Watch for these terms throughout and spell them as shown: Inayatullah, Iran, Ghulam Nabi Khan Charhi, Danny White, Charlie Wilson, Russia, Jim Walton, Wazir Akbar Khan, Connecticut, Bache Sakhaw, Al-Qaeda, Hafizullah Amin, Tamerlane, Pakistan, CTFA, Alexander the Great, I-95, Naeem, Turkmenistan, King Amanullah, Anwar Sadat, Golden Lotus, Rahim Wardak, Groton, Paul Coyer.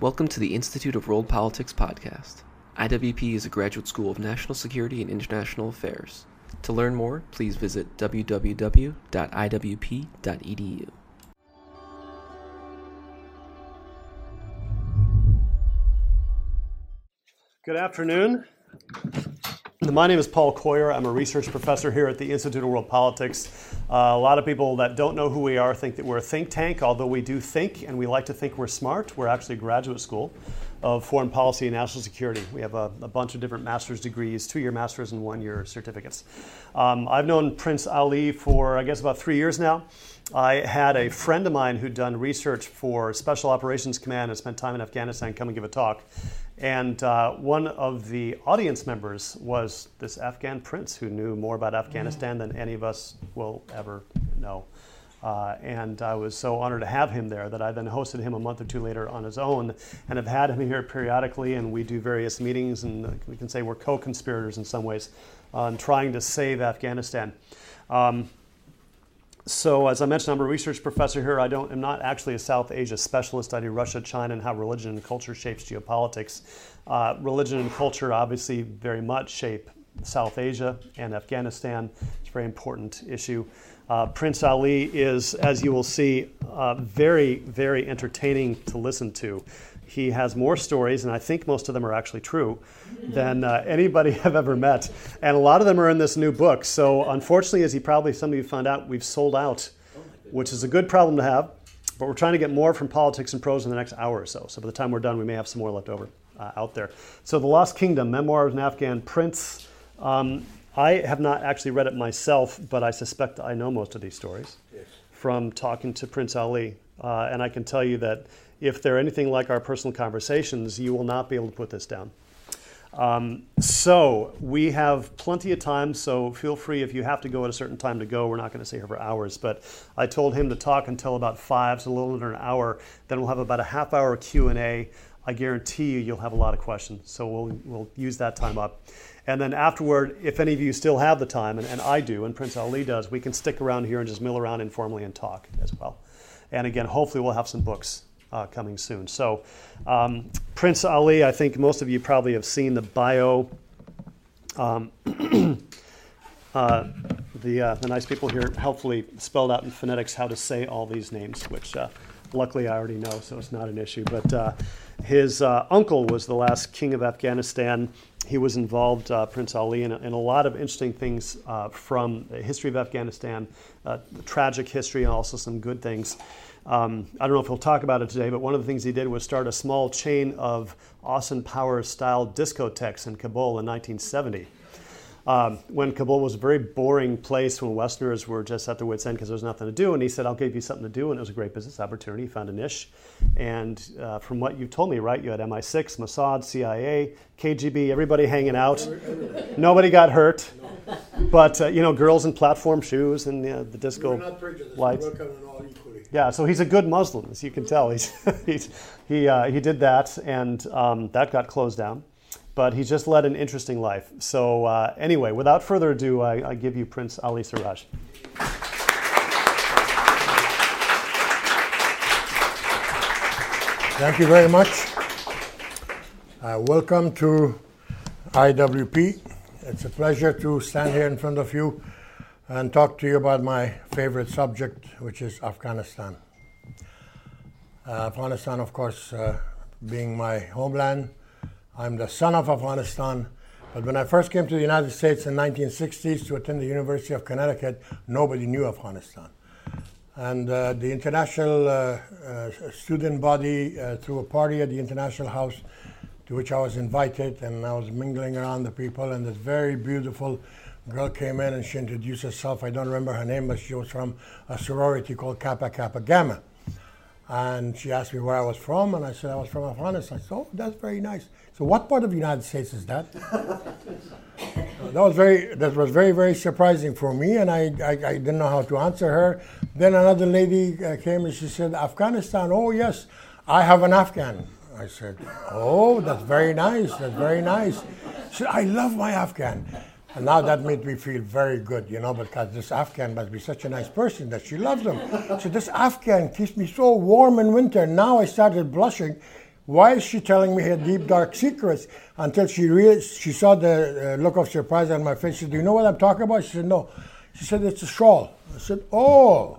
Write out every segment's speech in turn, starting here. Welcome to the Institute of World Politics podcast. IWP is a graduate school of national security and international affairs. To learn more, please visit www.iwp.edu. Good afternoon. My name is Paul Coyer. I'm a research professor here at the Institute of World Politics. A lot of people that don't know who we are think that we're a think tank, although we do think, and we like to think we're smart. We're actually a graduate school of foreign policy and national security. We have a bunch of different master's degrees, 2-year masters and 1-year certificates. I've known Prince Ali for, I guess, about 3 years now. I had a friend of mine who'd done research for Special Operations Command and spent time in Afghanistan come and give a talk. And one of the audience members was this Afghan prince who knew more about Afghanistan than any of us will ever know. And I was so honored to have him there that I then hosted him a month or two later on his own, and have had him here periodically, and we do various meetings, and we can say we're co-conspirators in some ways on trying to save Afghanistan. So as I mentioned, I'm a research professor here. I'm not actually a South Asia specialist. I do Russia, China, and how religion and culture shapes geopolitics. Religion and culture obviously very much shape South Asia and Afghanistan. It's a very important issue. Prince Ali is, as you will see, very, very entertaining to listen to. He has more stories, and I think most of them are actually true, than anybody I've ever met. And a lot of them are in this new book. So unfortunately, as some of you found out, we've sold out, which is a good problem to have. But we're trying to get more from Politics and Prose in the next hour or so. So by the time we're done, we may have some more left over out there. So The Lost Kingdom, Memoir of an Afghan Prince. I have not actually read it myself, but I suspect I know most of these stories from talking to Prince Ali. And I can tell you that if they're anything like our personal conversations, you will not be able to put this down. So we have plenty of time, so feel free if you have to go at a certain time to go. We're not going to stay here for hours, but I told him to talk until about 5, so a little under an hour. Then we'll have about a half hour Q&A. I guarantee you'll have a lot of questions, so we'll use that time up. And then afterward, if any of you still have the time, and I do, and Prince Ali does, we can stick around here and just mill around informally and talk as well. And again, hopefully we'll have some books coming soon. So Prince Ali, I think most of you probably have seen the bio. The nice people here helpfully spelled out in phonetics how to say all these names, which luckily I already know, so it's not an issue. But his uncle was the last king of Afghanistan. He was involved, Prince Ali, in a lot of interesting things from the history of Afghanistan, the tragic history, and also some good things. I don't know if he'll talk about it today, but one of the things he did was start a small chain of Austin Powers-style discotheques in Kabul in 1970, when Kabul was a very boring place when Westerners were just at their wits' end because there was nothing to do. And he said, I'll give you something to do. And it was a great business opportunity. He found a niche. And from what you've told me, right, you had MI6, Mossad, CIA, KGB, everybody hanging out. Nobody got hurt. No. But, girls in platform shoes and the disco lights. We're not prejudiced. Yeah, so he's a good Muslim, as you can tell. He did that, and that got closed down. But he's just led an interesting life. So anyway, without further ado, I give you Prince Ali Seraj. Thank you very much. Welcome to IWP. It's a pleasure to stand here in front of you and talk to you about my favorite subject, which is Afghanistan. Afghanistan, of course, being my homeland. I'm the son of Afghanistan, but when I first came to the United States in the 1960s to attend the University of Connecticut, nobody knew Afghanistan. And the international student body threw a party at the International House to which I was invited, and I was mingling around the people, and this very beautiful girl came in and she introduced herself. I don't remember her name, but she was from a sorority called Kappa Kappa Gamma. And she asked me where I was from, and I said I was from Afghanistan. I said, oh, that's very nice. So what part of the United States is that? That was very, very surprising for me, and I didn't know how to answer her. Then another lady came and she said, Afghanistan, oh yes, I have an Afghan. I said, oh, that's very nice. She said, I love my Afghan. And now that made me feel very good, because this Afghan must be such a nice person that she loves them. So this Afghan keeps me so warm in winter. Now I started blushing Why is she telling me her deep, dark secrets? Until she saw the look of surprise on my face. She said, do you know what I'm talking about? She said, no. She said, it's a shawl. I said, oh.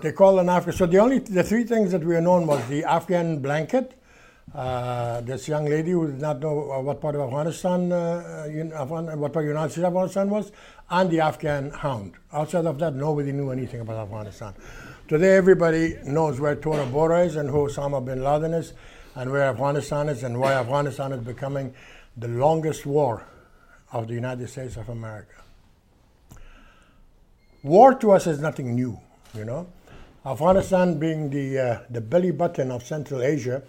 They call an Afghan. So the three things that we were known was the Afghan blanket. This young lady who did not know what part of Afghanistan, what part of United States Afghanistan was, and the Afghan hound. Outside of that, nobody knew anything about Afghanistan. Today, everybody knows where Tora Bora is and who Osama bin Laden is, and where Afghanistan is, and why Afghanistan is becoming the longest war of the United States of America. War to us is nothing new, you know. Afghanistan being the belly button of Central Asia,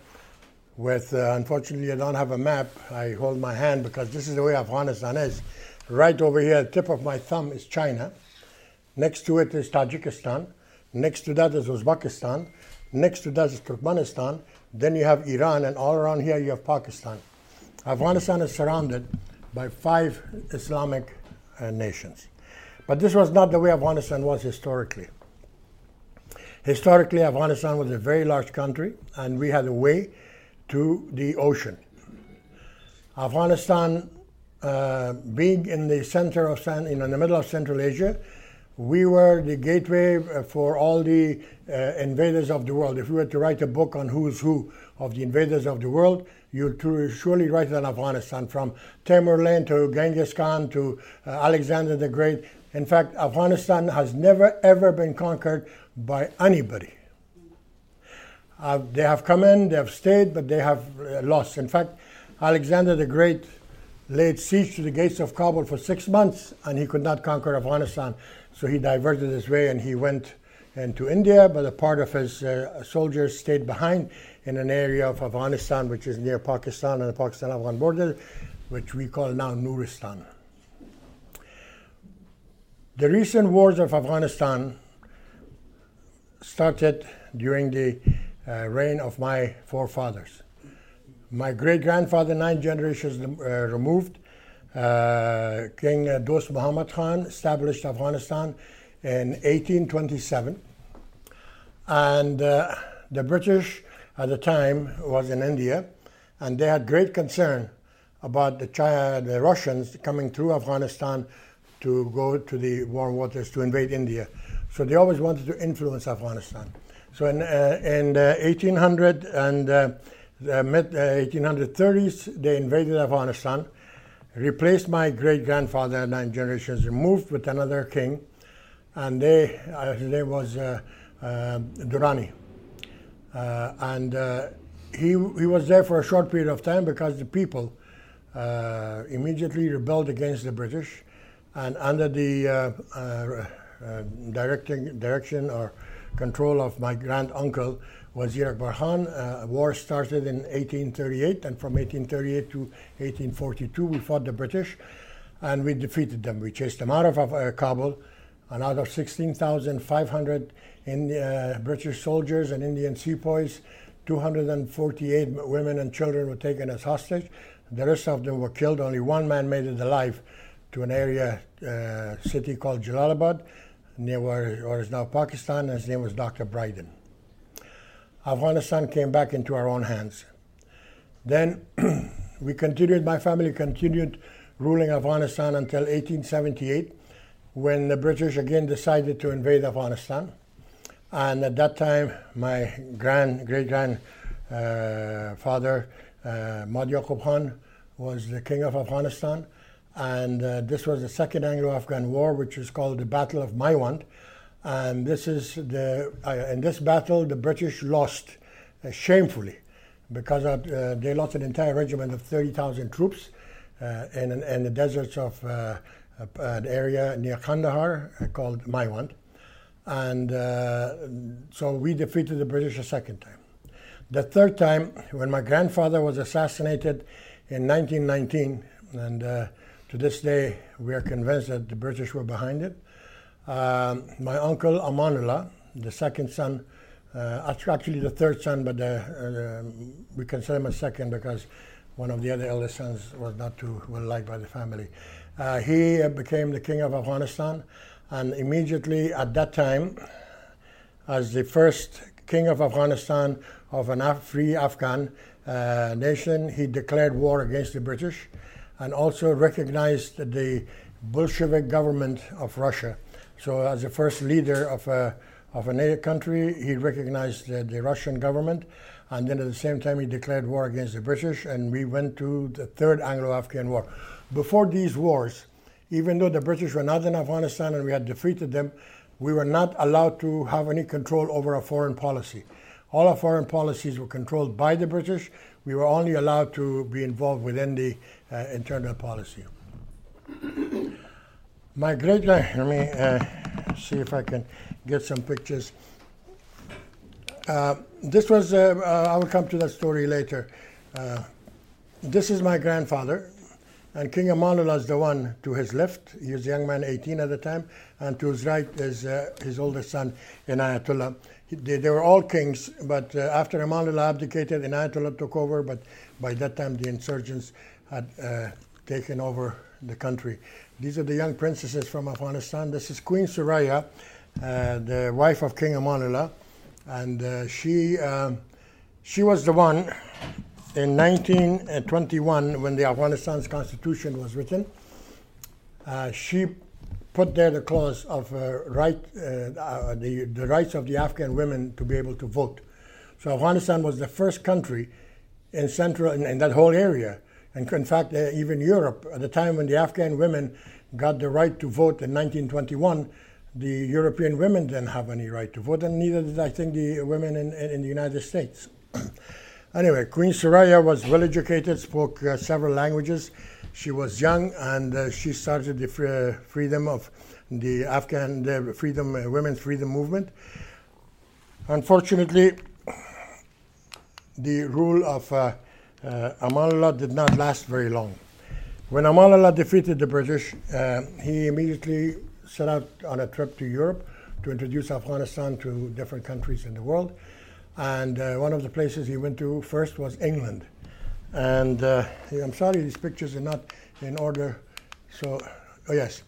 with, unfortunately, I don't have a map. I hold my hand because this is the way Afghanistan is. Right over here, the tip of my thumb is China. Next to it is Tajikistan. Next to that is Uzbekistan. Next to that is Turkmenistan. Then you have Iran, and all around here you have Pakistan. Afghanistan is surrounded by five Islamic nations. But this was not the way Afghanistan was historically. Historically, Afghanistan was a very large country, and we had a way to the ocean. Afghanistan, being in the center of in the middle of Central Asia, we were the gateway for all the invaders of the world. If you were to write a book on who's who of the invaders of the world, you'd surely write it on Afghanistan, from Tamerlane to Genghis Khan to Alexander the Great. In fact, Afghanistan has never ever been conquered by anybody. They have come in, they have stayed, but they have lost. In fact, Alexander the Great laid siege to the gates of Kabul for 6 months, and he could not conquer Afghanistan. So he diverted his way and he went into India, but a part of his soldiers stayed behind in an area of Afghanistan which is near Pakistan and the Pakistan-Afghan border, which we call now Nuristan. The recent wars of Afghanistan started during the reign of my forefathers. My great-grandfather, 9 generations removed, King Dost Muhammad Khan established Afghanistan in 1827. And the British at the time was in India, and they had great concern about the Russians coming through Afghanistan to go to the warm waters to invade India. So they always wanted to influence Afghanistan. So in 1800 and the mid-1830s, they invaded Afghanistan, replaced my great-grandfather, 9 generations removed, with another king, and his name was Durrani. He was there for a short period of time because the people immediately rebelled against the British, and under the direction or control of my grand uncle, Wazir Akbar Khan. War started in 1838, and from 1838 to 1842, we fought the British, and we defeated them. We chased them out of Kabul, and out of 16,500 British soldiers and Indian sepoys, 248 women and children were taken as hostage. The rest of them were killed. Only one man made it alive to an area, city called Jalalabad, near what is now Pakistan, and his name was Dr. Bryden. Afghanistan came back into our own hands. Then my family continued ruling Afghanistan until 1878, when the British again decided to invade Afghanistan. And at that time, my great-grandfather, Mad Yaqub Khan, was the king of Afghanistan. And this was the Second Anglo-Afghan War, which is called the Battle of Maiwand. And in this battle, the British lost shamefully, because they lost an entire regiment of 30,000 troops in the deserts of an area near Kandahar called Maiwand. And so we defeated the British a second time. The third time, when my grandfather was assassinated in 1919, and to this day, we are convinced that the British were behind it. My uncle Amanullah, the second son, actually the third son, but we consider him a second because one of the other eldest sons was not too well liked by the family. He became the king of Afghanistan, and immediately at that time, as the first king of Afghanistan, of a free Afghan nation. He declared war against the British and also recognized the Bolshevik government of Russia. So as the first leader of a country, he recognized the Russian government, and then at the same time he declared war against the British, and we went to the Third Anglo-Afghan War. Before these wars, even though the British were not in Afghanistan and we had defeated them, we were not allowed to have any control over our foreign policy. All our foreign policies were controlled by the British. We were only allowed to be involved within the internal policy. My great, let me see if I can get some pictures. This was, I will come to that story later. This is my grandfather, and King Amanullah is the one to his left. He was a young man, 18 at the time, and to his right is his oldest son, Inayatullah. They were all kings, but after Amanullah abdicated, Inayatullah took over, but by that time the insurgents had taken over the country. These are the young princesses from Afghanistan. This is Queen Suraya, the wife of King Amanullah, and she was the one in 1921 when the Afghanistan's constitution was written. She put there the clause of the rights of the Afghan women to be able to vote. So Afghanistan was the first country in central in that whole area, and in fact even Europe at the time when the Afghan women got the right to vote in 1921. The European women didn't have any right to vote, and neither did I think the women in the United States. Anyway, Queen Suraya was well educated, spoke several languages. She was young, and she started the freedom of the Afghan freedom, women's freedom movement. Unfortunately, the rule of Amanullah did not last very long. When Amanullah defeated the British, he immediately set out on a trip to Europe to introduce Afghanistan to different countries in the world. And one of the places he went to first was England. And I'm sorry, these pictures are not in order. So, oh yes.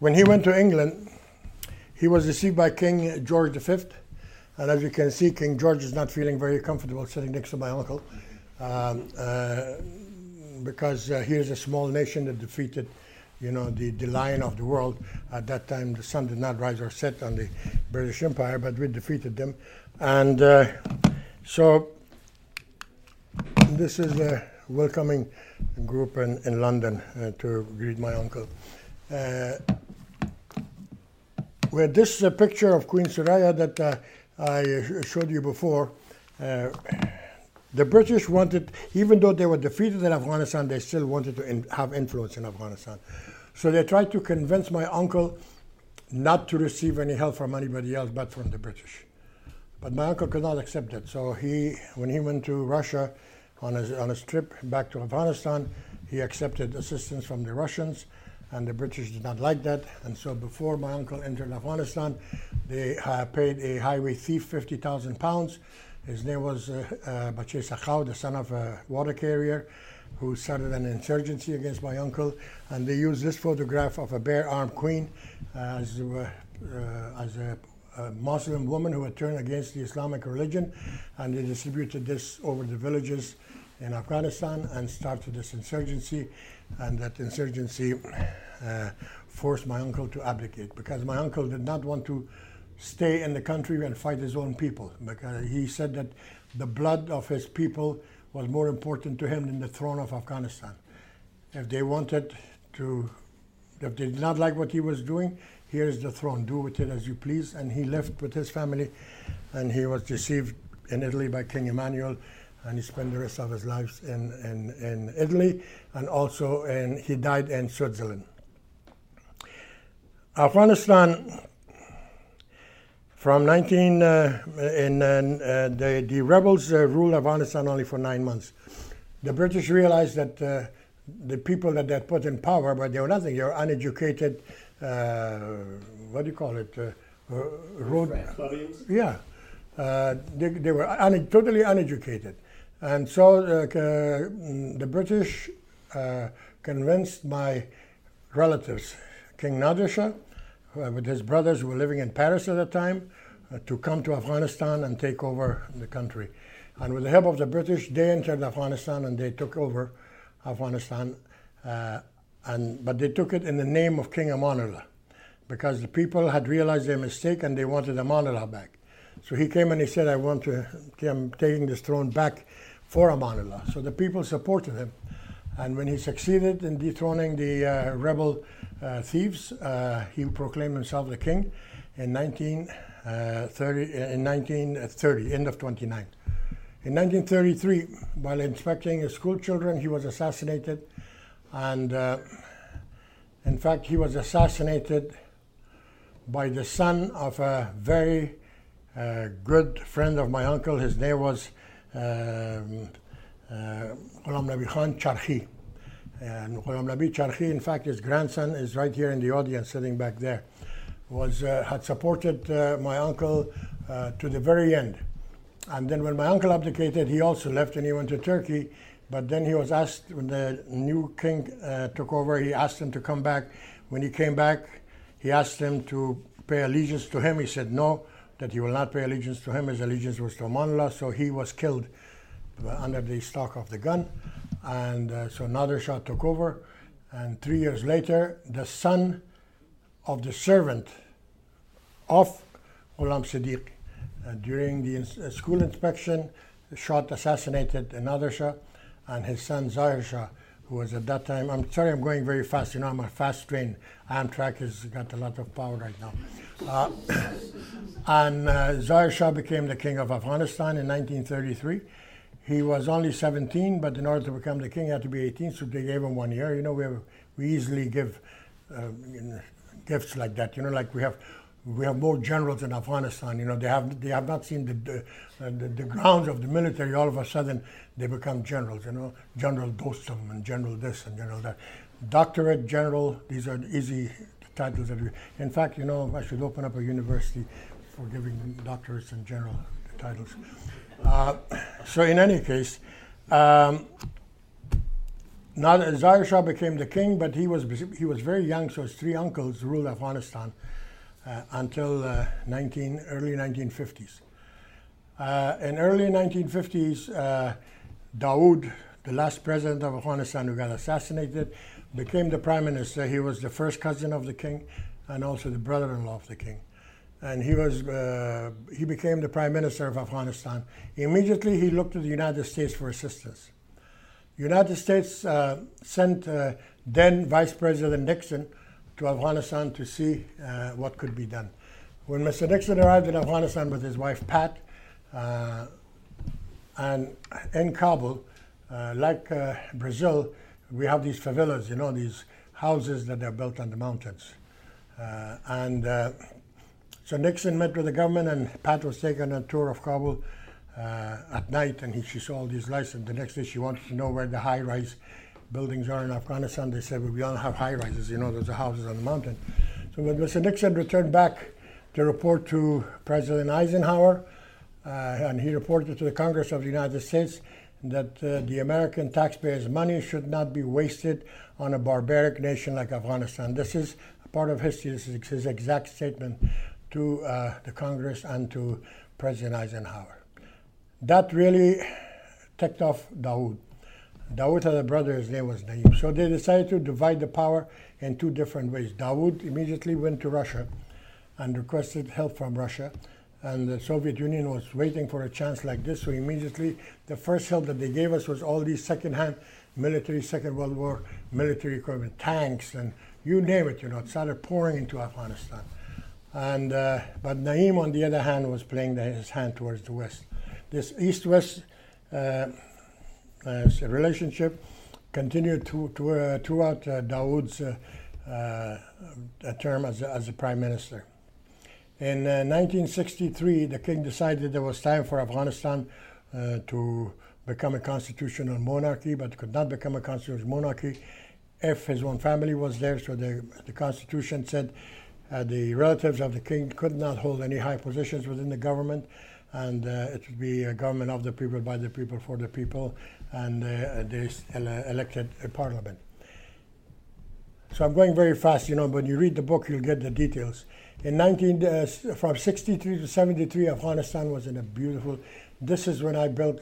When he went to England, he was received by King George V. And as you can see, King George is not feeling very comfortable sitting next to my uncle because here's a small nation that defeated the lion of the world. At that time, the sun did not rise or set on the British Empire, but we defeated them. And so this is a welcoming group in London to greet my uncle. With this picture of Queen Suraya that I showed you before, the British wanted, even though they were defeated in Afghanistan, they still wanted to have influence in Afghanistan. So they tried to convince my uncle not to receive any help from anybody else but from the British. But my uncle could not accept it. So he, when he went to Russia on his trip back to Afghanistan, he accepted assistance from the Russians, and the British did not like that. And so before my uncle entered Afghanistan, they paid a highway thief £50,000. His name was Bache Sakhaw, the son of a water carrier who started an insurgency against my uncle. And they used this photograph of a bare-armed queen as a Muslim woman who had turned against the Islamic religion. And they distributed this over the villages in Afghanistan and started this insurgency. And that insurgency forced my uncle to abdicate because my uncle did not want to stay in the country and fight his own people, because he said that the blood of his people was more important to him than the throne of Afghanistan. If they did not like what he was doing, here's the throne, do with it as you please. And he left with his family, and he was received in Italy by King Emmanuel, and he spent the rest of his lives in Italy, and also he died in Switzerland. Afghanistan, the rebels ruled Afghanistan only for 9 months. The British realized that the people that they put in power, but they were nothing. They were uneducated. What do you call it? Plebeians. Yeah, they were totally uneducated, and so the British convinced my relatives, King Nadir Shah, with his brothers who were living in Paris at the time, to come to Afghanistan and take over the country. And with the help of the British, they entered Afghanistan and they took over Afghanistan. But they took it in the name of King Amanullah, because the people had realized their mistake and they wanted Amanullah back. So he came and he said, I'm taking this throne back for Amanullah. So the people supported him. And when he succeeded in dethroning the rebel thieves, he proclaimed himself the king in 1930, end of 29. In 1933, while inspecting his school children, he was assassinated. And in fact, he was assassinated by the son of a very good friend of my uncle. His name was Ghulam Nabi Khan Charhi. And Ghulam Nabi Charhi, in fact, his grandson is right here in the audience, sitting back there, had supported my uncle to the very end. And then when my uncle abdicated, he also left and he went to Turkey. But then he was asked, when the new king took over, he asked him to come back. When he came back, he asked him to pay allegiance to him. He said no, that he will not pay allegiance to him. His allegiance was to Amanullah, so he was killed under the stock of the gun. And so Nadir Shah took over. And 3 years later, the son of the servant of Ghulam Siddiq, during the school inspection, assassinated Nadir Shah. And his son Zahir Shah, who was at that time, I'm sorry I'm going very fast, you know I'm a fast train, Amtrak has got a lot of power right now. Zahir Shah became the king of Afghanistan in 1933. He was only 17, but in order to become the king he had to be 18, so they gave him 1 year. You know, we easily give gifts like that, you know, like we have more generals in Afghanistan, you know, they have not seen the grounds of the military. All of a sudden they become generals, you know, General Dostum and General this and General that. Doctorate, General, these are easy titles. In fact, you know, I should open up a university for giving doctorates and general titles. So in any case, Zahir Shah became the king, but he was very young, so his three uncles ruled Afghanistan until early 1950s. In early 1950s, Dawood, the last president of Afghanistan who got assassinated, became the prime minister. He was the first cousin of the king and also the brother-in-law of the king. And he became the prime minister of Afghanistan. Immediately he looked to the United States for assistance. The United States sent then Vice President Nixon to Afghanistan to see what could be done. When Mr. Nixon arrived in Afghanistan with his wife Pat, and in Kabul, like Brazil, we have these favelas, you know, these houses that are built on the mountains. So Nixon met with the government, and Pat was taken on a tour of Kabul at night, and she saw all these lights, and the next day she wanted to know where the high-rise buildings are in Afghanistan. They said, we don't have high rises, you know, those are houses on the mountain. So when Mr. Nixon returned back to report to President Eisenhower, and he reported to the Congress of the United States that the American taxpayers' money should not be wasted on a barbaric nation like Afghanistan. This is a part of history. This is his exact statement to the Congress and to President Eisenhower. That really ticked off Dawood. Dawood had a brother, his name was Naeem. So they decided to divide the power in two different ways. Dawood immediately went to Russia and requested help from Russia. And the Soviet Union was waiting for a chance like this. So immediately, the first help that they gave us was all these second-hand military, Second World War military equipment, tanks, and you name it, you know, it started pouring into Afghanistan. And but Naeem, on the other hand, was playing his hand towards the West. This East-West relationship continued throughout Dawood's term as a prime minister. In 1963, the king decided there was time for Afghanistan to become a constitutional monarchy, but could not become a constitutional monarchy if his own family was there. So the constitution said the relatives of the king could not hold any high positions within the government, and it would be a government of the people, by the people, for the people, and they elected a parliament. So I'm going very fast, you know, but you read the book, you'll get the details. From 63 to 73, Afghanistan was in a beautiful, this is when I built,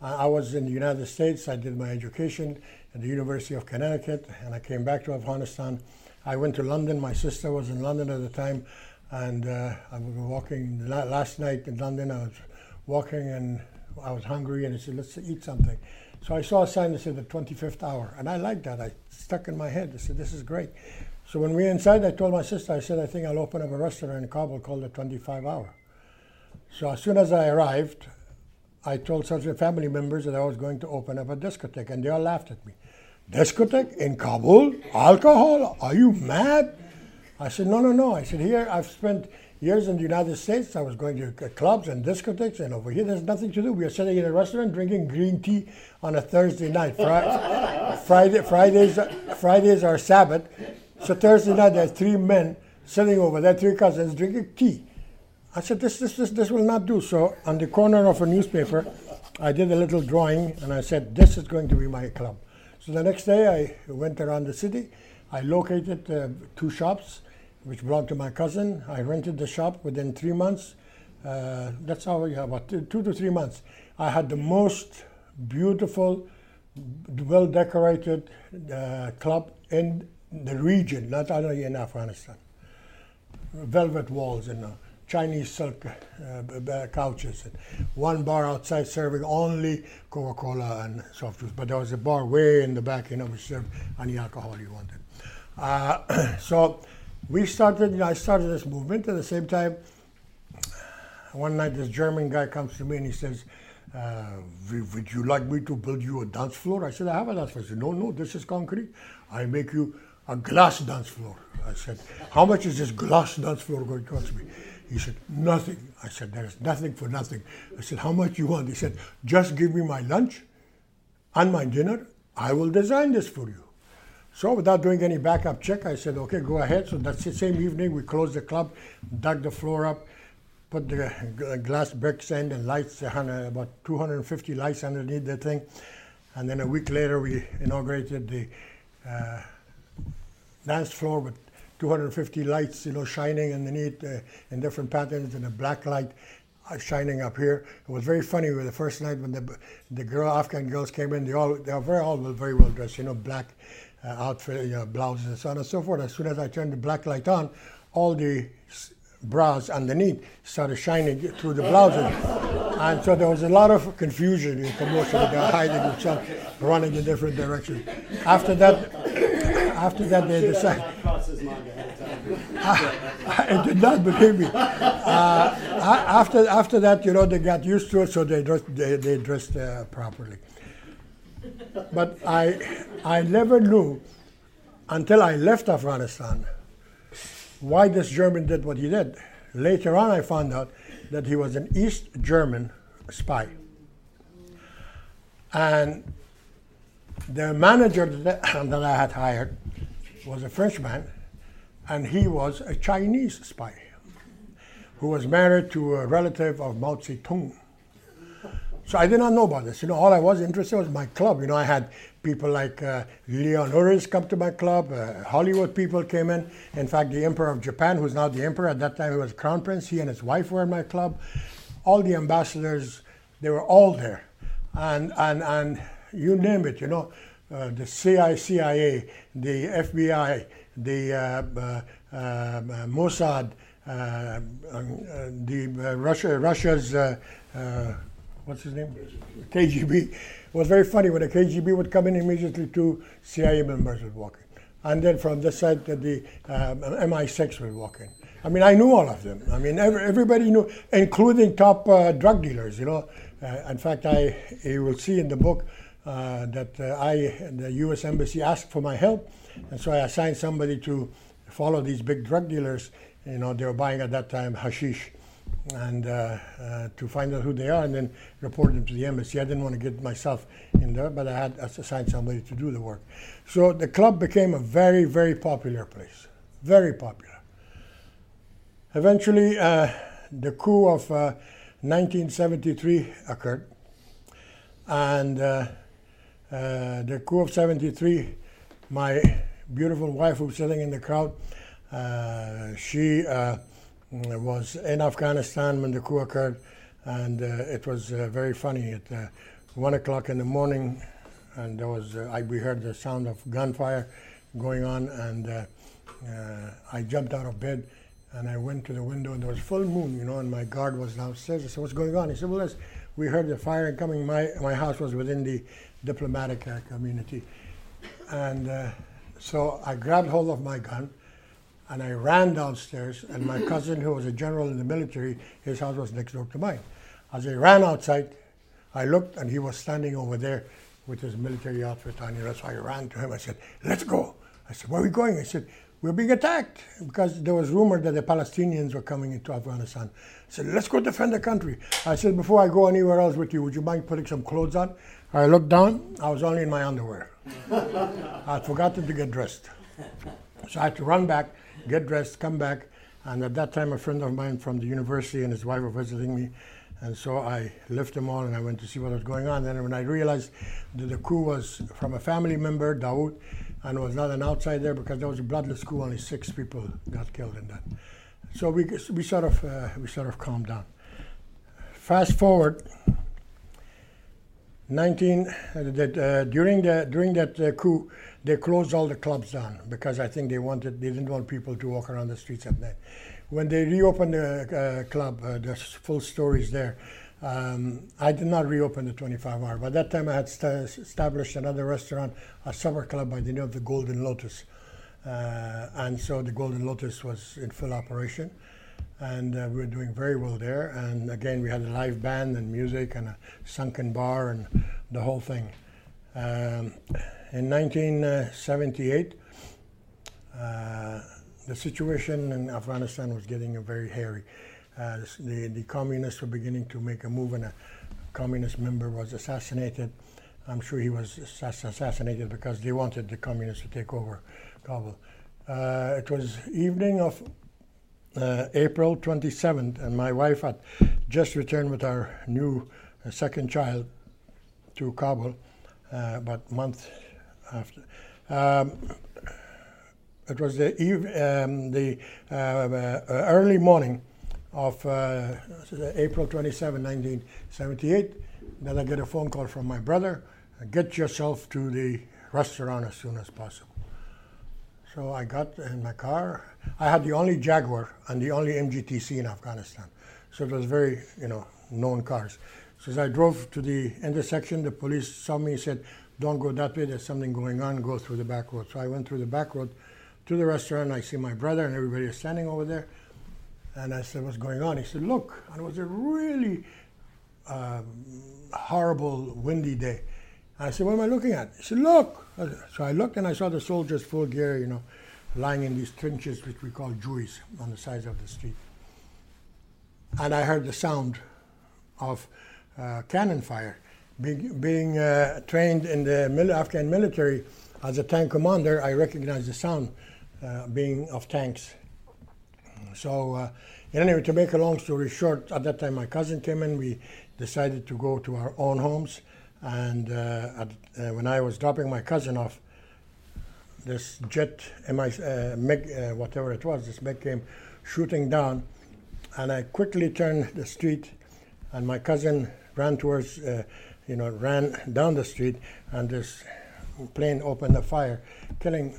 I was in the United States, I did my education at the University of Connecticut, and I came back to Afghanistan. I went to London, my sister was in London at the time, and I was walking, last night in London, I was walking and I was hungry, and I said, let's eat something. So I saw a sign that said The 25th Hour, and I liked that. I stuck in my head. I said, this is great. So when we were inside, I told my sister, I said, I think I'll open up a restaurant in Kabul called The 25 Hour. So as soon as I arrived, I told certain family members that I was going to open up a discotheque, and they all laughed at me. Discotheque in Kabul? Alcohol? Are you mad? I said, no. I said, here I've spent years in the United States. I was going to clubs and discotheques, and over here there's nothing to do. We are sitting in a restaurant drinking green tea on a Thursday night. Fridays are Sabbath. So Thursday night there's three men sitting over there, three cousins, drinking tea. I said, this will not do. So on the corner of a newspaper, I did a little drawing, and I said, this is going to be my club. So the next day I went around the city. I located two shops, which belonged to my cousin. I rented the shop within 3 months. That's how we have about 2 to 3 months. I had the most beautiful, well-decorated club in the region, not only in Afghanistan. Velvet walls and Chinese silk couches. And one bar outside serving only Coca-Cola and soft drinks, but there was a bar way in the back, you know, which served any alcohol you wanted. So we started, you know, I started this movement. At the same time, one night this German guy comes to me and he says, would you like me to build you a dance floor? I said, I have a dance floor. He said, no, this is concrete. I make you a glass dance floor. I said, how much is this glass dance floor going to cost me? He said, nothing. I said, there is nothing for nothing. I said, how much you want? He said, just give me my lunch and my dinner. I will design this for you. So without doing any backup check, I said, okay, go ahead. So that's the same evening, we closed the club, dug the floor up, put the glass bricks in and lights, about 250 lights underneath the thing. And then a week later, we inaugurated the dance floor with 250 lights, you know, shining underneath in different patterns, and a black light shining up here. It was very funny. The first night when Afghan girls came in, they were all very well dressed, you know, black outfit, you know, blouses and so on and so forth. As soon as I turned the black light on, all the bras underneath started shining through the blouses. And so there was a lot of confusion in commotion. They were hiding themselves, running in different directions. After that they decided. It did not, believe me. After that, you know, they got used to it, so they dressed properly. But I never knew until I left Afghanistan why this German did what he did. Later on, I found out that he was an East German spy. And the manager that I had hired was a Frenchman, and he was a Chinese spy who was married to a relative of Mao Zedong. So I did not know about this. You know, all I was interested in was my club. You know, I had people like Leon Uris come to my club. Hollywood people came in. In fact, the Emperor of Japan, who's now the Emperor, at that time he was Crown Prince. He and his wife were in my club. All the ambassadors, they were all there. And you name it, you know, the CIA, the FBI, the Mossad, Russia's... what's his name? KGB. It was very funny when the KGB would come in immediately, two CIA members would walk in. And then from this side, the MI6 would walk in. I mean, I knew all of them. I mean, everybody knew, including top drug dealers, you know. In fact, you will see in the book that the U.S. Embassy asked for my help. And so I assigned somebody to follow these big drug dealers. You know, they were buying at that time hashish. And to find out who they are and then report them to the embassy. I didn't want to get myself in there, but I had assigned somebody to do the work. So the club became a very, very popular place, very popular. Eventually, the coup of 1973 occurred, and the coup of 73, my beautiful wife who's sitting in the crowd. She was in Afghanistan when the coup occurred, and it was very funny. At 1 o'clock in the morning, and there was we heard the sound of gunfire going on, and I jumped out of bed and I went to the window, and there was full moon, you know, and my guard was downstairs. I said, "What's going on?" He said, "Well, we heard the firing coming." My house was within the diplomatic community, and so I grabbed hold of my gun and I ran downstairs, and my cousin, who was a general in the military, his house was next door to mine. As I ran outside, I looked, and he was standing over there with his military outfit on. So I ran to him. I said, "Let's go." I said, "Where are we going?" He said, "We're being attacked," because there was rumor that the Palestinians were coming into Afghanistan. I said, "Let's go defend the country." I said, "Before I go anywhere else with you, would you mind putting some clothes on?" I looked down. I was only in my underwear. I had forgotten to get dressed. So I had to run back, get dressed, come back. And at that time, a friend of mine from the university and his wife were visiting me. And so I left them all and I went to see what was going on. Then when I realized that the coup was from a family member, Dawood, and was not an outsider, because there was a bloodless coup, only 6 people got killed in that. So we sort of calmed down. Fast forward, during that coup, they closed all the clubs down, because I think they didn't want people to walk around the streets at night. When they reopened the club, there's full stories there. I did not reopen the 25 Hour. By that time, I had established another restaurant, a supper club by the name of the Golden Lotus. And so the Golden Lotus was in full operation. And we were doing very well there. And again, we had a live band and music and a sunken bar and the whole thing. In 1978, the situation in Afghanistan was getting very hairy. The communists were beginning to make a move, and a communist member was assassinated. I'm sure he was assassinated because they wanted the communists to take over Kabul. It was evening of April 27th, and my wife had just returned with our new second child to Kabul, about a month after. It was the early morning of April 27, 1978, that I get a phone call from my brother: "Get yourself to the restaurant as soon as possible." So I got in my car. I had the only Jaguar and the only MGTC in Afghanistan. So it was very, known cars. So as I drove to the intersection, the police saw me and said, "Don't go that way, there's something going on, go through the back road." So I went through the back road to the restaurant. I see my brother and everybody is standing over there. And I said, "What's going on?" He said, "Look." And it was a really horrible, windy day. I said, "What am I looking at?" He said, "Look." So I looked and I saw the soldiers, full gear, lying in these trenches, which we call juis, on the sides of the street. And I heard the sound of cannon fire. Being trained in the Afghan military as a tank commander, I recognized the sound being of tanks. So anyway, to make a long story short, at that time my cousin came in. We decided to go to our own homes, and when I was dropping my cousin off, this jet, MiG, whatever it was, this MiG came shooting down, and I quickly turned the street, and my cousin ran down the street, and this plane opened the fire, killing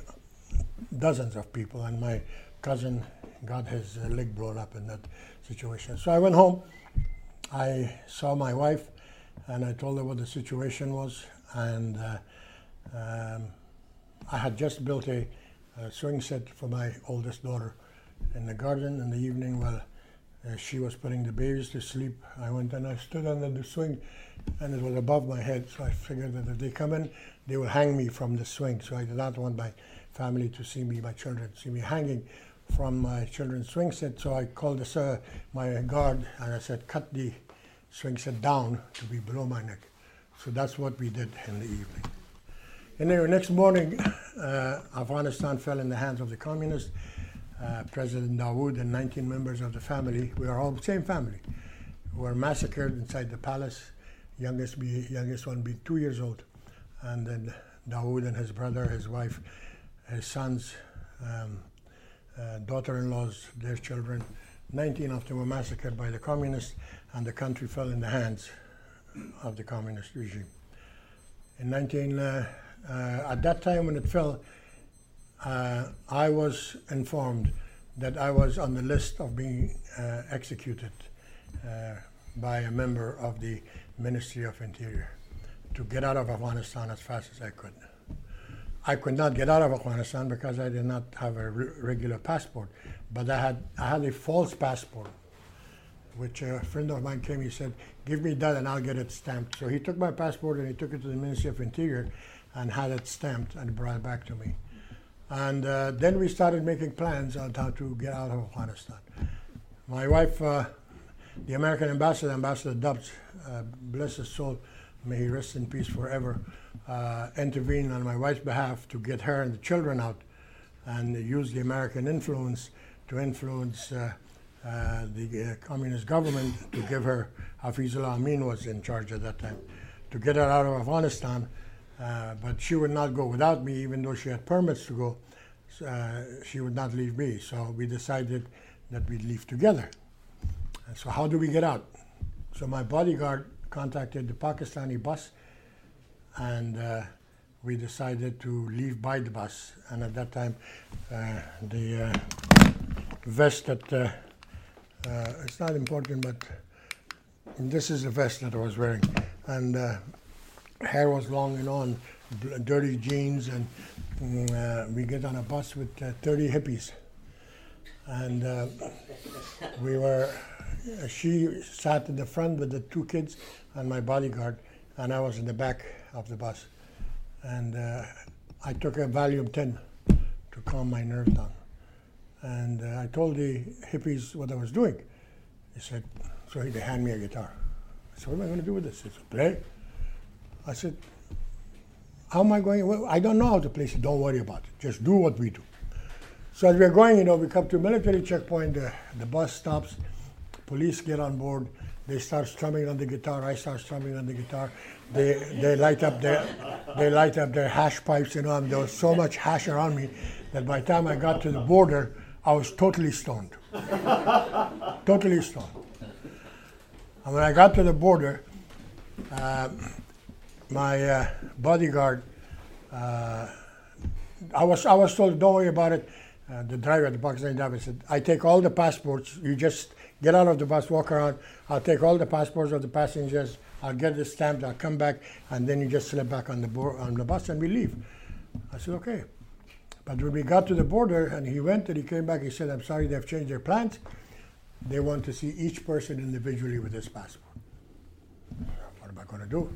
dozens of people, and my cousin got his leg blown up in that situation. So I went home, I saw my wife, and I told her what the situation was, and I had just built a swing set for my oldest daughter in the garden in the evening while she was putting the babies to sleep. I went and I stood under the swing, and it was above my head, so I figured that if they come in, they will hang me from the swing. So I did not want my family to see me, my children, see me hanging from my children's swing set. So I called my guard and I said, "Cut the swing set down to be below my neck." So that's what we did in the evening. And then the next morning, Afghanistan fell in the hands of the communists. President Dawood and 19 members of the family, we are all the same family, were massacred inside the palace, youngest one being 2 years old. And then Dawood and his brother, his wife, his sons, daughter-in-laws, their children. 19 of them were massacred by the communists, and the country fell in the hands of the communist regime. At that time when it fell, I was informed that I was on the list of being executed by a member of the Ministry of Interior to get out of Afghanistan as fast as I could. I could not get out of Afghanistan because I did not have a regular passport, but I had a false passport, which a friend of mine came, he said, give me that and I'll get it stamped. So he took my passport and he took it to the Ministry of Interior and had it stamped and brought it back to me. And then we started making plans on how to get out of Afghanistan. My wife, the American ambassador, Ambassador Dubs, bless his soul, may he rest in peace forever, intervened on my wife's behalf to get her and the children out and use the American influence to influence the communist government to give her, Hafizullah Amin was in charge at that time, to get her out of Afghanistan. But she would not go without me, even though she had permits to go. She would not leave me, so we decided that we'd leave together. And so how do we get out? So my bodyguard contacted the Pakistani bus, and we decided to leave by the bus. And at that time, the vest that, it's not important, but this is the vest that I was wearing. And hair was long and on, dirty jeans, and we get on a bus with 30 hippies. And we were, she sat in the front with the two kids and my bodyguard, and I was in the back of the bus. And I took a Valium 10 to calm my nerve down. And I told the hippies what I was doing. They said, so they hand me a guitar. I said, what am I going to do with this? They said, play. I said, how am I going? Well, I don't know how to play. He said, don't worry about it. Just do what we do. So as we're going, you know, we come to a military checkpoint. The bus stops. Police get on board. They start strumming on the guitar. I start strumming on the guitar. They light up their hash pipes, you know. And there was so much hash around me that by the time I got to the border, I was totally stoned. Totally stoned. And when I got to the border, my bodyguard, I was told, don't worry about it. The driver, the Pakistani driver, said, I take all the passports. You just get out of the bus, walk around. I'll take all the passports of the passengers. I'll get the stamps. I'll come back, and then you just slip back on the bus, and we leave. I said, okay. But when we got to the border, and he went, and he came back, he said, I'm sorry, they've changed their plans. They want to see each person individually with his passport. What am I going to do?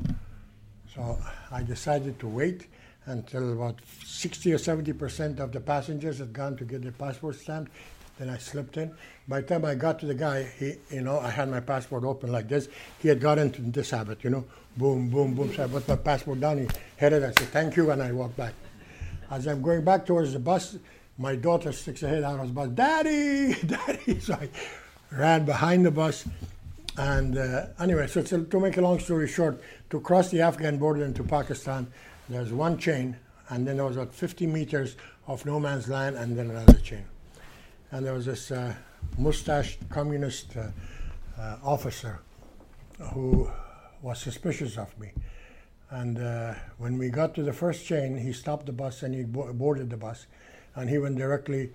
So I decided to wait until about 60 or 70% of the passengers had gone to get their passport stamped. Then I slipped in. By the time I got to the guy, he, you know, I had my passport open like this. He had got into this habit, you know, boom, boom, boom. So I put my passport down, he headed, I said, thank you, and I walked back. As I'm going back towards the bus, my daughter sticks her head out of the bus, Daddy, Daddy. So I ran behind the bus. And anyway, so to make a long story short, to cross the Afghan border into Pakistan, there's one chain, and then there was about 50 meters of no man's land, and then another chain. And there was this mustached communist officer who was suspicious of me. And when we got to the first chain, he stopped the bus and he boarded the bus, and he went directly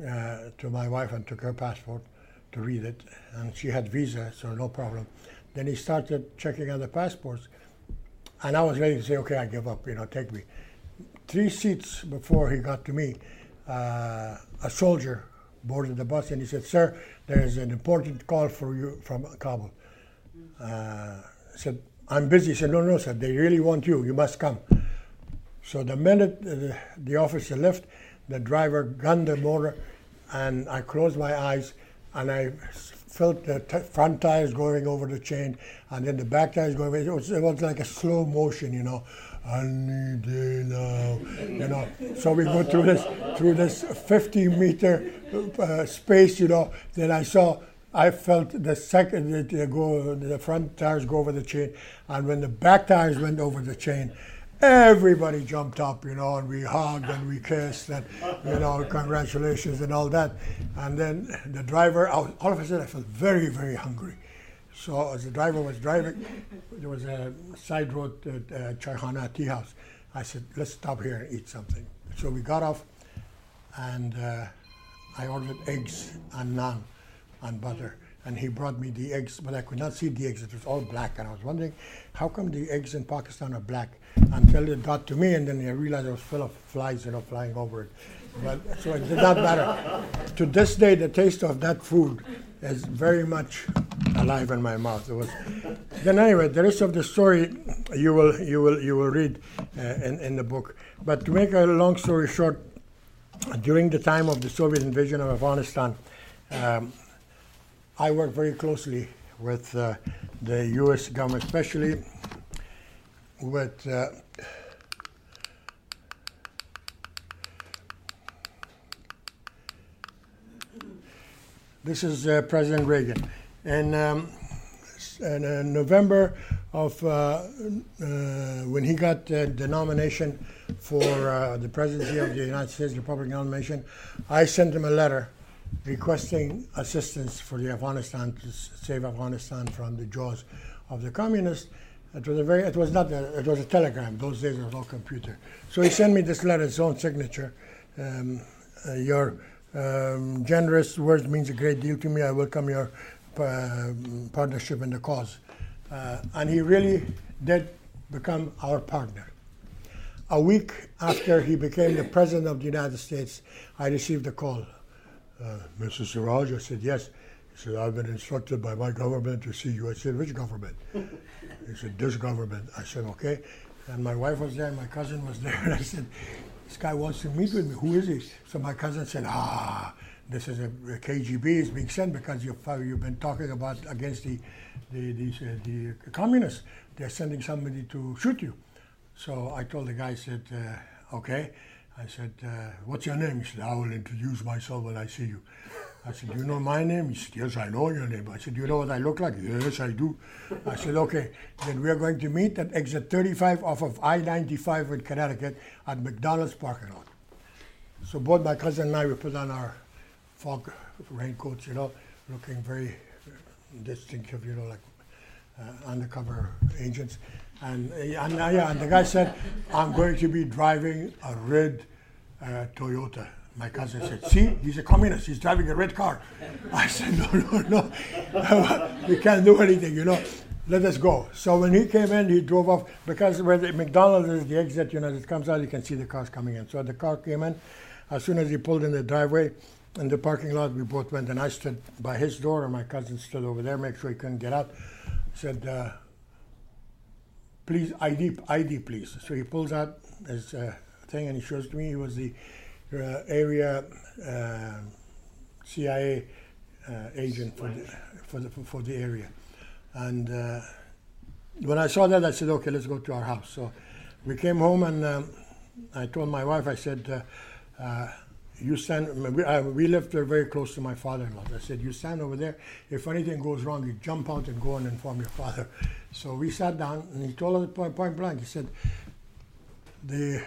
to my wife and took her passport to read it, and she had visa, so no problem. Then he started checking other passports, and I was ready to say, okay, I give up, you know, take me. 3 seats before he got to me, a soldier boarded the bus, and he said, sir, there is an important call for you from Kabul. I said, I'm busy. He said, no, no, sir, they really want you, you must come. So the minute the officer left, the driver gunned the motor, and I closed my eyes, and I felt the front tires going over the chain, and then the back tires going over. It was like a slow motion, you know. I need it now, you know. So we go through this 50-meter space, you know. Then I felt the second that the front tires go over the chain, and when the back tires went over the chain, Everybody jumped up, you know, and we hugged and we kissed and, you know, congratulations and all that. And then the driver, all of a sudden I felt very, very hungry. So as the driver was driving, there was a side road chaikhana, tea house. I said, let's stop here and eat something. So we got off and I ordered eggs and naan and butter. And he brought me the eggs, but I could not see the eggs. It was all black. And I was wondering, how come the eggs in Pakistan are black? Until it got to me, and then I realized it was full of flies, you know, flying over it. But so it did not matter. To this day, the taste of that food is very much alive in my mouth. It was. Then anyway, the rest of the story you will read in the book. But to make a long story short, during the time of the Soviet invasion of Afghanistan, I worked very closely with the U.S. government, especially with this is President Reagan. And in November of when he got the nomination for the presidency of the United States Republican nomination, I sent him a letter requesting assistance for the Afghanistan to save Afghanistan from the jaws of the communists. It was a telegram. Those days there was no computer. So he sent me this letter, his own signature. Your generous words means a great deal to me. I welcome your partnership in the cause. And he really did become our partner. A week after he became the president of the United States, I received a call. Mr. Seraj, I said, yes. He said, I've been instructed by my government to see you. I said, which government? He said, this government. I said, okay. And my wife was there, my cousin was there, and I said, this guy wants to meet with me. Who is he? So my cousin said, this is a KGB is being sent because you've been talking about against the communists. They're sending somebody to shoot you. So I told the guy, I said, okay. I said, what's your name? He said, I will introduce myself when I see you. I said, do you know my name? He said, yes, I know your name. I said, do you know what I look like? Yes, I do. I said, okay, then we are going to meet at exit 35 off of I-95 in Connecticut at McDonald's parking lot. So both my cousin and I, we put on our fog raincoats, you know, looking very distinctive, you know, like undercover agents. And the guy said, I'm going to be driving a red Toyota. My cousin said, see, he's a communist. He's driving a red car. I said, no. We can't do anything, you know. Let us go. So when he came in, he drove off. Because where the McDonald's is the exit, you know, as it comes out, you can see the cars coming in. So the car came in. As soon as he pulled in the driveway, in the parking lot, we both went. And I stood by his door, and my cousin stood over there, make sure he couldn't get out. Said, please, ID, please. So he pulls out his thing and he shows to me. He was the area CIA agent for the area. And when I saw that, I said, okay, let's go to our house. So we came home and I told my wife, I said, we lived very close to my father-in-law. I said, you stand over there. If anything goes wrong, you jump out and go and inform your father. So we sat down, and he told us point blank. He said, the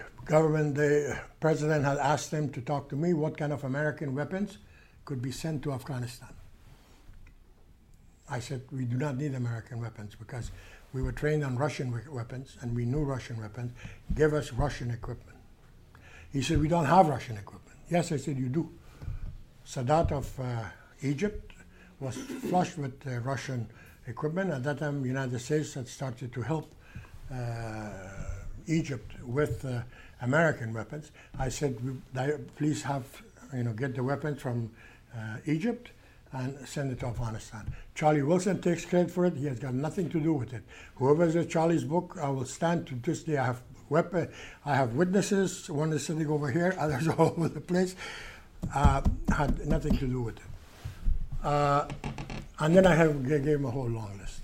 president had asked him to talk to me what kind of American weapons could be sent to Afghanistan. I said, we do not need American weapons because we were trained on Russian weapons, and we knew Russian weapons. Give us Russian equipment. He said, we don't have Russian equipment. Yes, I said, you do. Sadat of Egypt was flushed with Russian equipment. At that time, the United States had started to help Egypt with American weapons. I said, please get the weapons from Egypt and send it to Afghanistan. Charlie Wilson takes credit for it. He has got nothing to do with it. Whoever read Charlie's book, I will stand to this day. I have witnesses. One is sitting over here, others all over the place. Had nothing to do with it. And then I gave him a whole long list.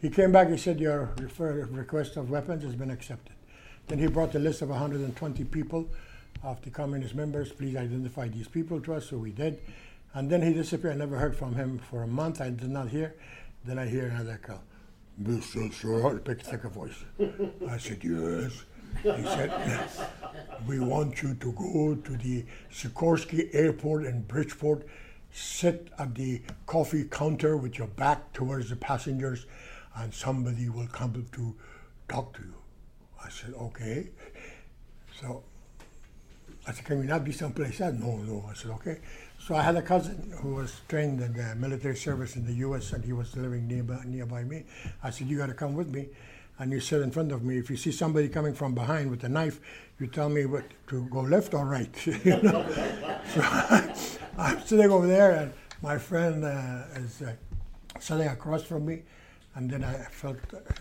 He came back. He said, your request of weapons has been accepted. Then he brought a list of 120 people of the communist members. Please identify these people to us. So we did. And then he disappeared. I never heard from him for a month. I did not hear. Then I hear another call. Mr. Seraj, picked a voice. I said, yes. He said, we want you to go to the Sikorsky Airport in Bridgeport, sit at the coffee counter with your back towards the passengers, and somebody will come to talk to you. I said, okay. So I said, can we not be someplace else? No, no. I said, okay. So I had a cousin who was trained in the military service in the US, and he was living nearby me. I said, you got to come with me. And you sit in front of me. If you see somebody coming from behind with a knife, you tell me what, to go left or right. You know? So I'm sitting over there, and my friend is sitting across from me. And then I felt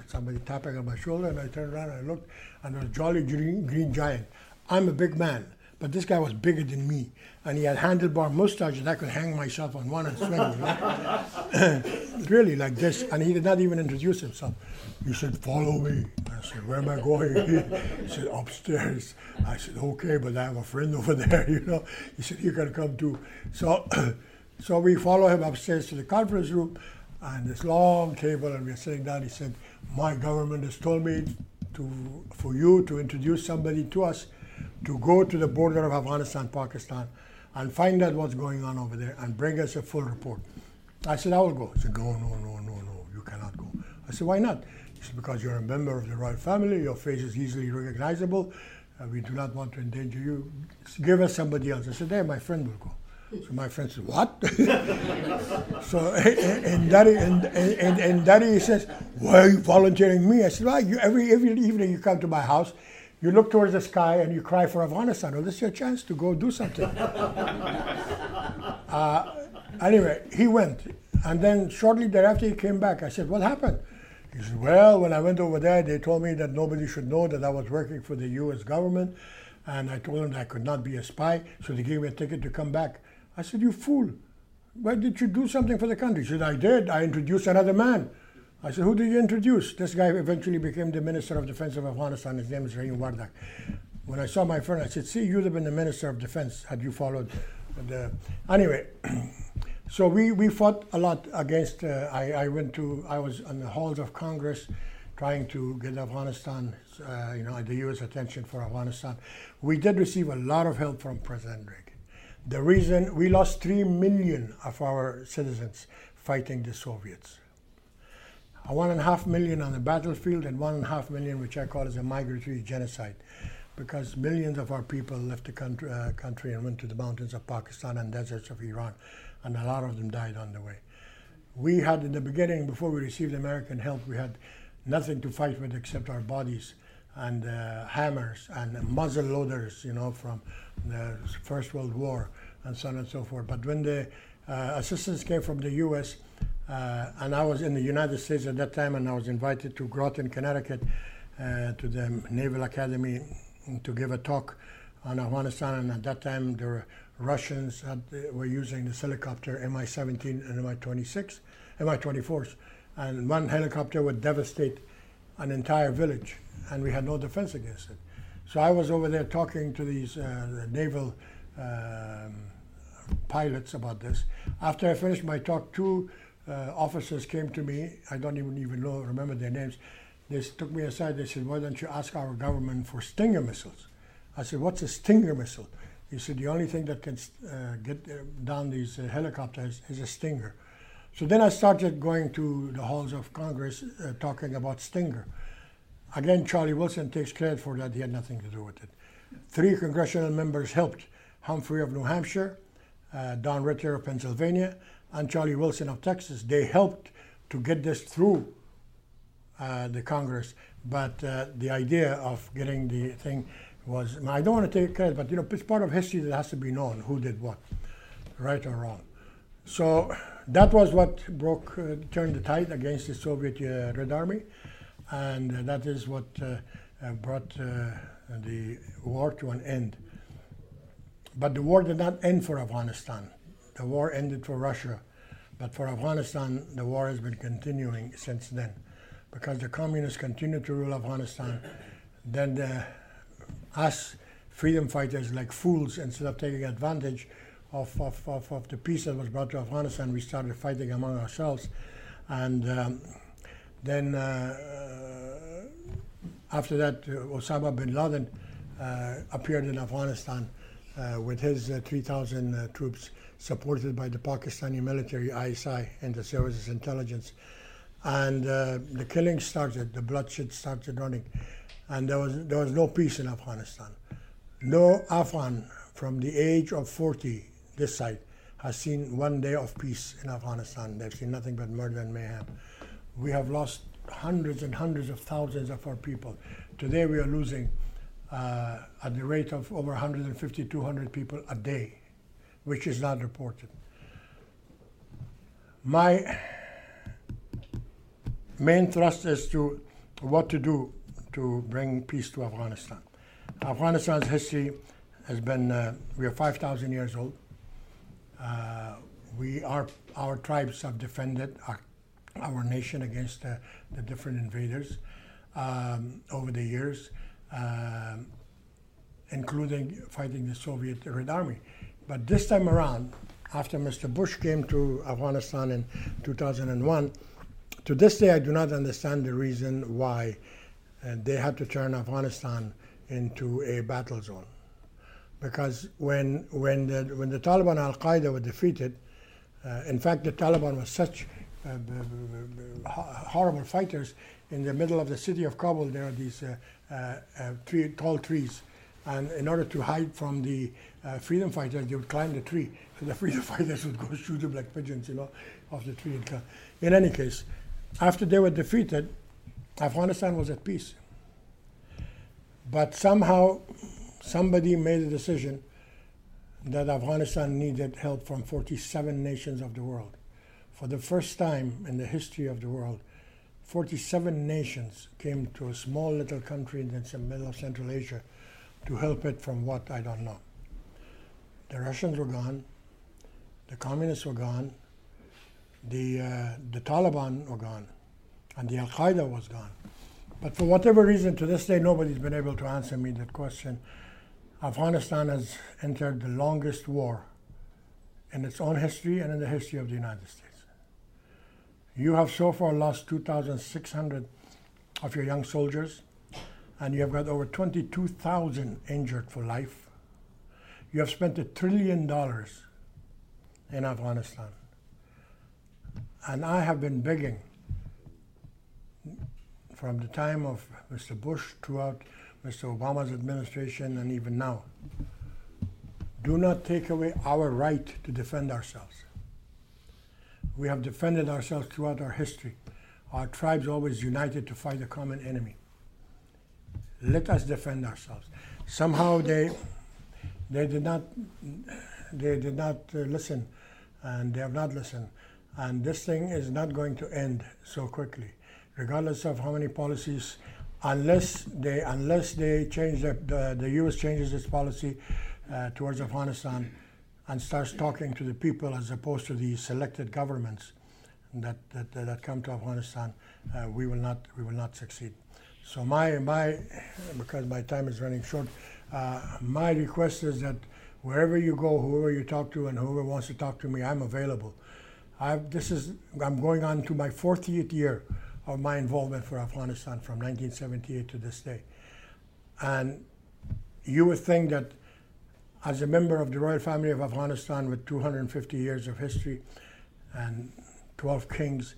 somebody tapping on my shoulder, and I turned around and I looked, and there was a jolly green giant. I'm a big man, but this guy was bigger than me. And he had handlebar mustache that I could hang myself on one and swing. Right? Really, like this. And he did not even introduce himself. He said, follow me. I said, where am I going? He said, upstairs. I said, okay, but I have a friend over there, you know. He said, you can come too. So we follow him upstairs to the conference room, and this long table, and we're sitting down. He said, my government has told me for you to introduce somebody to us to go to the border of Afghanistan, Pakistan, and find out what's going on over there and bring us a full report. I said, I will go. He said, no, you cannot go. I said, why not? He said, because you're a member of the royal family, your face is easily recognizable, we do not want to endanger you. Give us somebody else. I said, hey, my friend will go. So my friend said, what? So, and Daddy, he says, why are you volunteering me? I said, well, every evening you come to my house, you look towards the sky and you cry for Afghanistan. Well, this is your chance to go do something. Anyway, he went. And then shortly thereafter, he came back. I said, what happened? He said, well, when I went over there, they told me that nobody should know that I was working for the U.S. government. And I told them that I could not be a spy. So they gave me a ticket to come back. I said, you fool. Why did you do something for the country? He said, I did. I introduced another man. I said, who did you introduce? This guy eventually became the Minister of Defense of Afghanistan. His name is Rahim Wardak. When I saw my friend, I said, see, you'd have been the Minister of Defense had you followed the... Anyway, so we fought a lot against... I was in the halls of Congress trying to get Afghanistan, the U.S. attention for Afghanistan. We did receive a lot of help from President Reagan. The reason we lost 3 million of our citizens fighting the Soviets. 1.5 million on the battlefield and 1.5 million, which I call as a migratory genocide, because millions of our people left the country and went to the mountains of Pakistan and deserts of Iran, and a lot of them died on the way. We had in the beginning, before we received American help, we had nothing to fight with except our bodies and hammers and muzzle loaders, from the First World War and so on and so forth. But when the assistance came from the U.S., and I was in the United States at that time, and I was invited to Groton, Connecticut, to the Naval Academy to give a talk on Afghanistan. And at that time, the Russians were using this helicopter, Mi-17 and Mi-26, Mi-24s. And one helicopter would devastate an entire village, and we had no defense against it. So I was over there talking to these naval pilots about this. After I finished my talk, two officers came to me. I don't remember their names. They took me aside. They said, why don't you ask our government for Stinger missiles? I said, what's a Stinger missile? He said, the only thing that can get down these helicopters is a Stinger. So then I started going to the halls of Congress talking about Stinger. Again, Charlie Wilson takes credit for that. He had nothing to do with it. 3 congressional members helped: Humphrey of New Hampshire, Don Ritter of Pennsylvania, and Charlie Wilson of Texas. They helped to get this through the Congress, but the idea of getting the thing was, I don't want to take credit, but it's part of history that has to be known, who did what, right or wrong. So that was what turned the tide against the Soviet Red Army, and that is what brought the war to an end. But the war did not end for Afghanistan. The war ended for Russia, but for Afghanistan, the war has been continuing since then, because the communists continued to rule Afghanistan. Then us freedom fighters, like fools, instead of taking advantage of the peace that was brought to Afghanistan, we started fighting among ourselves. And then After that, Osama bin Laden appeared in Afghanistan with his 3,000 troops, supported by the Pakistani military, ISI, and the services intelligence. And the killing started, the bloodshed started running, and there was no peace in Afghanistan. No Afghan from the age of 40, this side, has seen one day of peace in Afghanistan. They've seen nothing but murder and mayhem. We have lost hundreds and hundreds of thousands of our people. Today we are losing at the rate of over 150, 200 people a day, which is not reported. My main thrust is to what to do to bring peace to Afghanistan. Afghanistan's history has been, we are 5,000 years old. Our tribes have defended our nation against the different invaders over the years, including fighting the Soviet Red Army. But this time around, after Mr. Bush came to Afghanistan in 2001, to this day I do not understand the reason why they had to turn Afghanistan into a battle zone. Because when the Taliban and Al-Qaeda were defeated, in fact the Taliban was such horrible fighters. In the middle of the city of Kabul, there are these tall trees, and in order to hide from the freedom fighters, they would climb the tree. So the freedom fighters would go shoot them like pigeons, off the tree. In any case, after they were defeated, Afghanistan was at peace. But somehow, somebody made a decision that Afghanistan needed help from 47 nations of the world. For the first time in the history of the world, 47 nations came to a small little country in the middle of Central Asia to help it from what, I don't know. The Russians were gone, the communists were gone, the Taliban were gone, and the Al-Qaeda was gone. But for whatever reason, to this day, nobody's been able to answer me that question. Afghanistan has entered the longest war in its own history and in the history of the United States. You have so far lost 2,600 of your young soldiers, and you have got over 22,000 injured for life. You have spent $1 trillion in Afghanistan. And I have been begging from the time of Mr. Bush throughout Mr. Obama's administration and even now, do not take away our right to defend ourselves. We have defended ourselves throughout our history. Our tribes always united to fight a common enemy. Let us defend ourselves. Somehow they did not listen, and they have not listened. And this thing is not going to end so quickly, regardless of how many policies, unless they change the U.S. changes its policy towards Afghanistan and starts talking to the people as opposed to the selected governments that come to Afghanistan, we will not succeed. So because my time is running short, my request is that wherever you go, whoever you talk to, and whoever wants to talk to me, I'm available. I'm going on to my 40th year of my involvement for Afghanistan from 1978 to this day, and you would think that as a member of the royal family of Afghanistan with 250 years of history and 12 kings,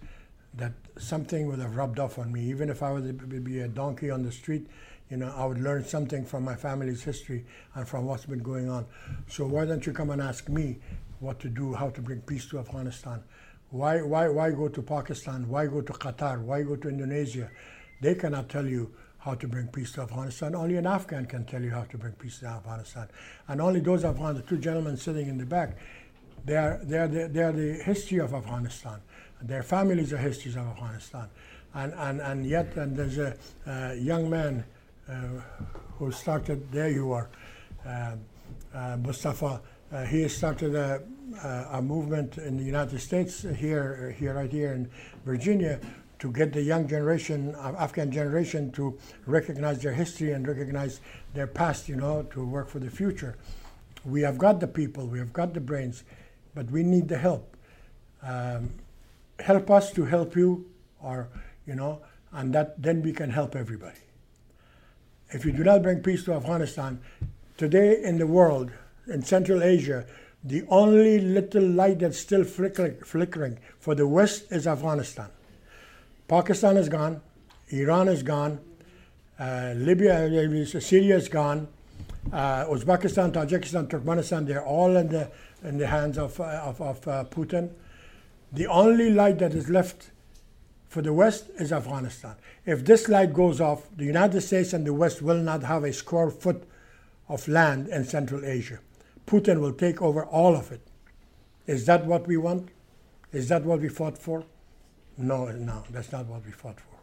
that something would have rubbed off on me. Even if I would be a donkey on the street, I would learn something from my family's history and from what's been going on. So why don't you come and ask me what to do, how to bring peace to Afghanistan? Why go to Pakistan? Why go to Qatar? Why go to Indonesia? They cannot tell you how to bring peace to Afghanistan. Only an Afghan can tell you how to bring peace to Afghanistan. And only those Afghans, the two gentlemen sitting in the back, they are the history of Afghanistan. Their families are histories of Afghanistan. And yet there's a young man who started, there you are, Mustafa. He started a movement in the United States, right here in Virginia, to get the young generation, Afghan generation, to recognize their history and recognize their past, to work for the future. We have got the people, we have got the brains, but we need the help. Help us to help you, and that then we can help everybody. If you do not bring peace to Afghanistan, today in the world, in Central Asia, the only little light that's still flickering for the West is Afghanistan. Pakistan is gone, Iran is gone, Syria is gone, Uzbekistan, Tajikistan, Turkmenistan, they're all in the hands of Putin. The only light that is left for the West is Afghanistan. If this light goes off, the United States and the West will not have a square foot of land in Central Asia. Putin will take over all of it. Is that what we want? Is that what we fought for? No, that's not what we fought for.